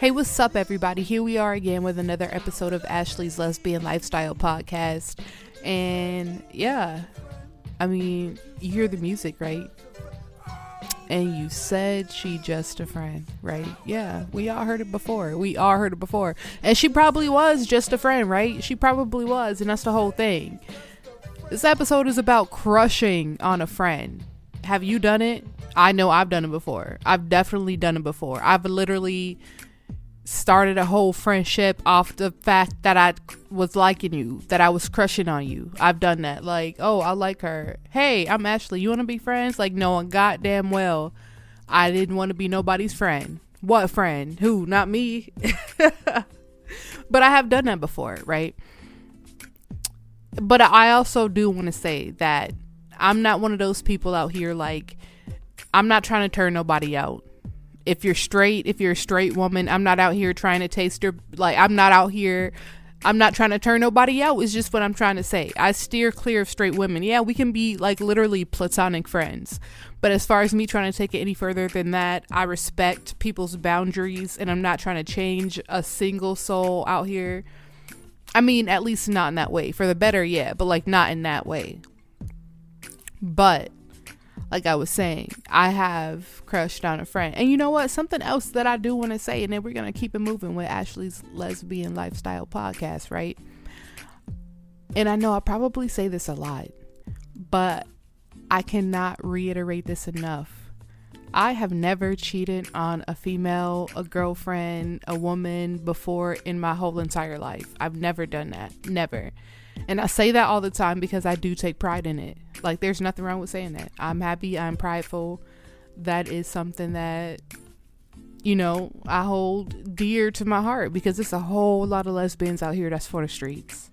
Hey, what's up, everybody? Here we are again with another episode of Ashley's Lesbian Lifestyle Podcast. And yeah, I mean, you hear the music, right? And you said she just a friend, right? Yeah, we all heard it before. And she probably was just a friend, right? She probably was. And that's the whole thing. This episode is about crushing on a friend. Have you done it? I know I've done it before. I've definitely done it before. I've literally started a whole friendship off the fact that I was liking you, that I was crushing on you. I've done that. Like, oh, I like her. Hey, I'm Ashley. You want to be friends? Like, knowing goddamn well I didn't want to be nobody's friend. What friend? Who? Not me. But I have done that before, right? But I also do want to say that I'm not one of those people out here. Like, I'm not trying to turn nobody out. If you're straight, if you're a straight woman, I'm not out here trying to taste her. Like, I'm not trying to turn nobody out. It's just what I'm trying to say. I steer clear of straight women. Yeah, we can be like literally platonic friends. But as far as me trying to take it any further than that, I respect people's boundaries, and I'm not trying to change a single soul out here. I mean, at least not in that way. For the better, yeah, but like not in that way. But like I was saying, I have crushed on a friend. And you know what? Something else that I do want to say, and then we're going to keep it moving with Ashley's Lesbian Lifestyle Podcast, right? And I know I probably say this a lot, but I cannot reiterate this enough. I have never cheated on a female, a girlfriend, a woman before in my whole entire life. I've never done that. Never. And I say that all the time because I do take pride in it. Like, there's nothing wrong with saying that. I'm happy. I'm prideful. That is something that, you know, I hold dear to my heart, because there's a whole lot of lesbians out here that's for the streets.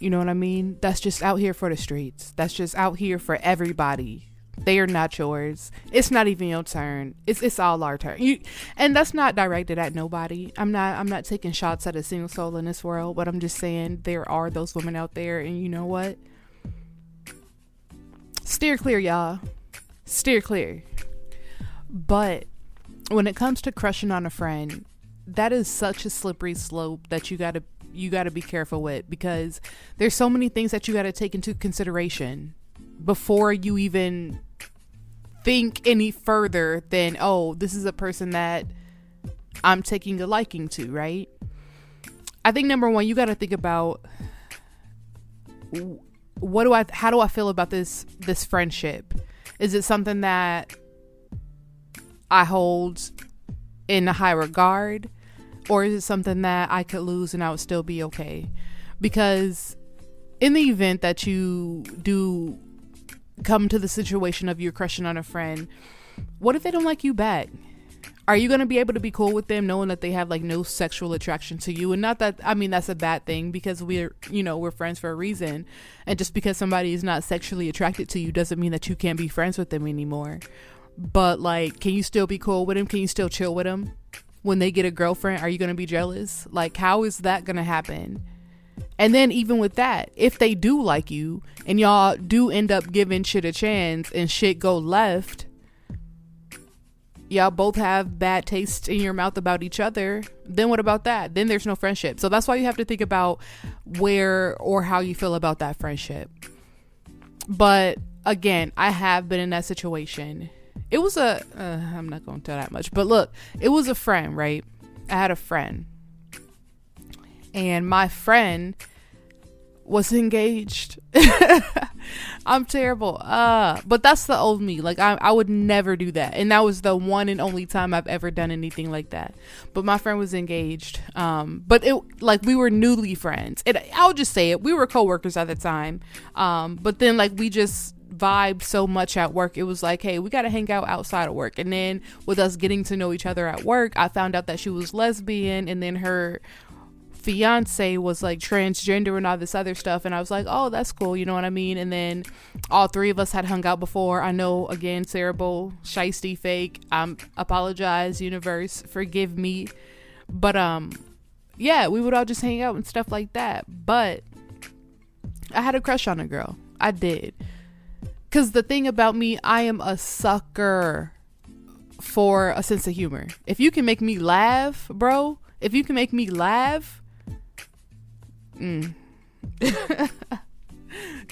You know what I mean? That's just out here for the streets. That's just out here for everybody. They are not yours. It's not even your turn. It's all our turn. And that's not directed at nobody. I'm not taking shots at a single soul in this world, but I'm just saying there are those women out there, and you know what? Steer clear, y'all. Steer clear. But when it comes to crushing on a friend, that is such a slippery slope that you gotta be careful with, because there's so many things that you gotta take into consideration before you even think any further than, oh, this is a person that I'm taking a liking to, right? I think number one, you gotta think about, how do I feel about this friendship? Is it something that I hold in a high regard, or is it something that I could lose and I would still be okay? Because in the event that you do come to the situation of you're crushing on a friend, what if they don't like you back? Are you going to be able to be cool with them knowing that they have like no sexual attraction to you? And not that, I mean, that's a bad thing, because we're friends for a reason. And just because somebody is not sexually attracted to you doesn't mean that you can't be friends with them anymore. But like, can you still be cool with them? Can you still chill with them? When they get a girlfriend, are you going to be jealous? Like, how is that going to happen? And then even with that, if they do like you and y'all do end up giving shit a chance and shit go left, y'all both have bad taste in your mouth about each other, then what about that? Then there's no friendship. So that's why you have to think about where or how you feel about that friendship. But again, I have been in that situation. It was I'm not going to tell that much, but look, it was a friend, right? I had a friend, and my friend was engaged. I'm terrible. But that's the old me. Like, I would never do that. And that was the one and only time I've ever done anything like that. But my friend was engaged. But it, like, we were newly friends. And I'll just say it. We were coworkers at the time. But then, like, we just vibed so much at work. It was like, hey, we got to hang out outside of work. And then with us getting to know each other at work, I found out that she was lesbian. And then her fiance was like transgender and all this other stuff, and I was like, oh, that's cool, you know what I mean? And then all three of us had hung out before. I know, again, terrible, shiesty, fake. Apologize, universe, forgive me. But yeah, we would all just hang out and stuff like that. But I had a crush on a girl. I did. Because the thing about me, I am a sucker for a sense of humor. If you can make me laugh, bro, if you can make me laugh,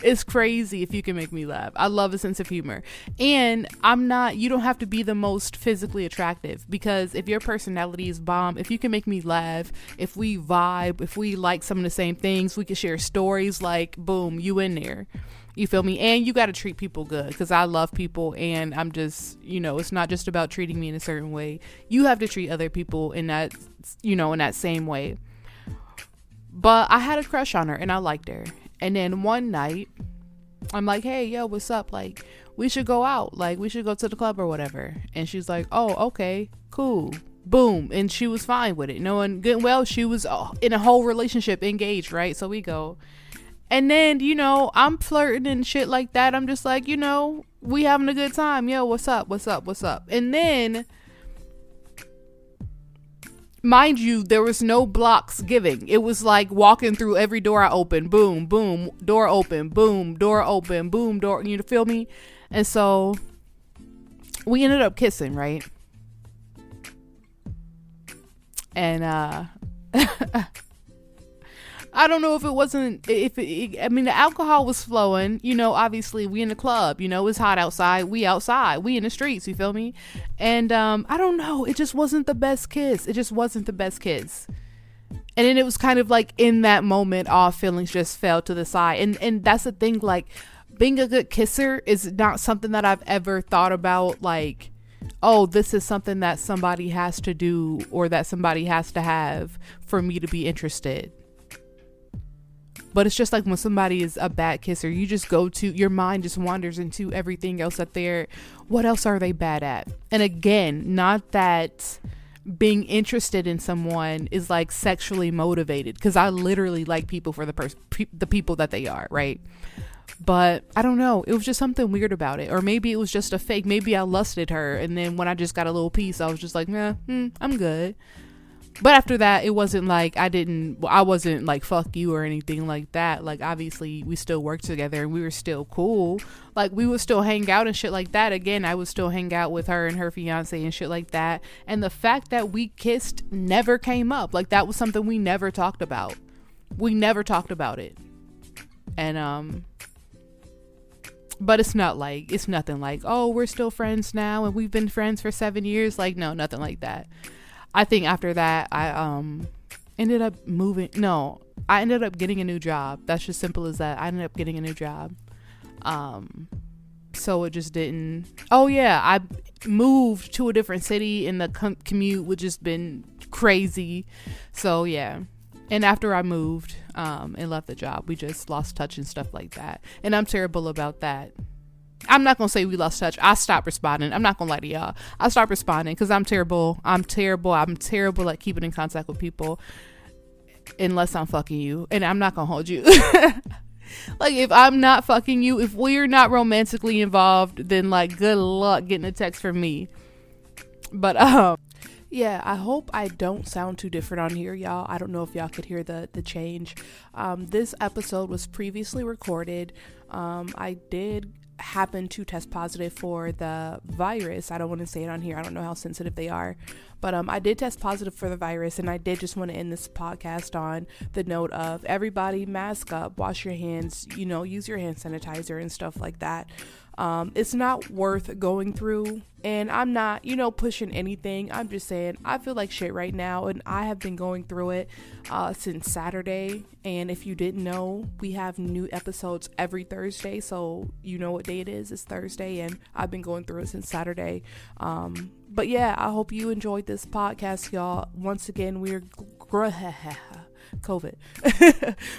it's crazy if you can make me laugh. I love a sense of humor. And you don't have to be the most physically attractive, because if your personality is bomb, if you can make me laugh, if we vibe, if we like some of the same things, we can share stories, like, boom, you in there. You feel me? And you got to treat people good, because I love people, and I'm just, it's not just about treating me in a certain way. You have to treat other people in that, in that same way. But I had a crush on her and I liked her. And then one night I'm like, hey, yo, what's up? Like, we should go out. Like, we should go to the club or whatever. And she's like, oh, okay, cool. Boom. And she was fine with it. Knowing good and well, she was in a whole relationship, engaged, right? So we go. And then, I'm flirting and shit like that. I'm just like, we having a good time. Yo, what's up? What's up? What's up? And then, mind you, there was no blocks giving. It was like walking through every door I opened. Boom, boom, door open, boom, door open, boom, door. You feel me? And so we ended up kissing, right? And I don't know if it wasn't, the alcohol was flowing, obviously we in the club, it's hot outside, we in the streets, you feel me? And, I don't know. It just wasn't the best kiss. And then it was kind of like in that moment, all feelings just fell to the side. And that's the thing, like, being a good kisser is not something that I've ever thought about, like, oh, this is something that somebody has to do or that somebody has to have for me to be interested. But it's just like when somebody is a bad kisser, you just go to, your mind just wanders into everything else that what else are they bad at? And again, not that being interested in someone is like sexually motivated, because I literally like people for the people that they are, right? But I don't know. It was just something weird about it. Or maybe it was just a fake. Maybe I lusted her. And then when I just got a little piece, I was just like, I'm good. But after that, it wasn't like I wasn't like, fuck you or anything like that. Like, obviously we still worked together and we were still cool. Like, we would still hang out and shit like that. Again, I would still hang out with her and her fiance and shit like that. And the fact that we kissed never came up. Like, that was something we never talked about. We never talked about it. And, but it's nothing like, oh, we're still friends now and we've been friends for 7 years. Like, no, nothing like that. I think after that, I ended up moving. No, I ended up getting a new job. That's just simple as that. I ended up getting a new job. So it just didn't. Oh, yeah. I moved to a different city and the commute would just been crazy. So, yeah. And after I moved and left the job, we just lost touch and stuff like that. And I'm terrible about that. I'm not going to say we lost touch. I stopped responding. I'm not going to lie to y'all. I stopped responding because I'm terrible at keeping in contact with people unless I'm fucking you. And I'm not going to hold you. Like, if I'm not fucking you, if we're not romantically involved, then, like, good luck getting a text from me. But, yeah, I hope I don't sound too different on here, y'all. I don't know if y'all could hear the change. This episode was previously recorded. I did happened to test positive for the virus. I don't want to say it on here. I don't know how sensitive they are, but I did test positive for the virus, and I did just want to end this podcast on the note of everybody mask up, wash your hands, use your hand sanitizer and stuff like that. It's not worth going through, and I'm not, pushing anything. I'm just saying I feel like shit right now, and I have been going through it since Saturday. And if you didn't know, we have new episodes every Thursday, so you know what day it is. It's Thursday, and I've been going through it since Saturday. But yeah, I hope you enjoyed this podcast, y'all. Once again, we're COVID.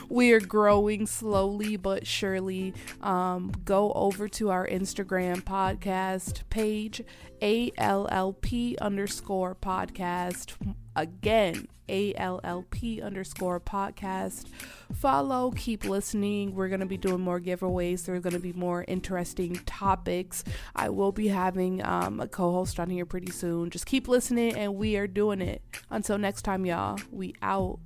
We are growing slowly but surely. Go over to our Instagram podcast page, ALLP_podcast. Again, ALLP_podcast. Follow, keep listening. We're going to be doing more giveaways. There are going to be more interesting topics. I will be having a co-host on here pretty soon. Just keep listening, and we are doing it. Until next time, y'all, we out.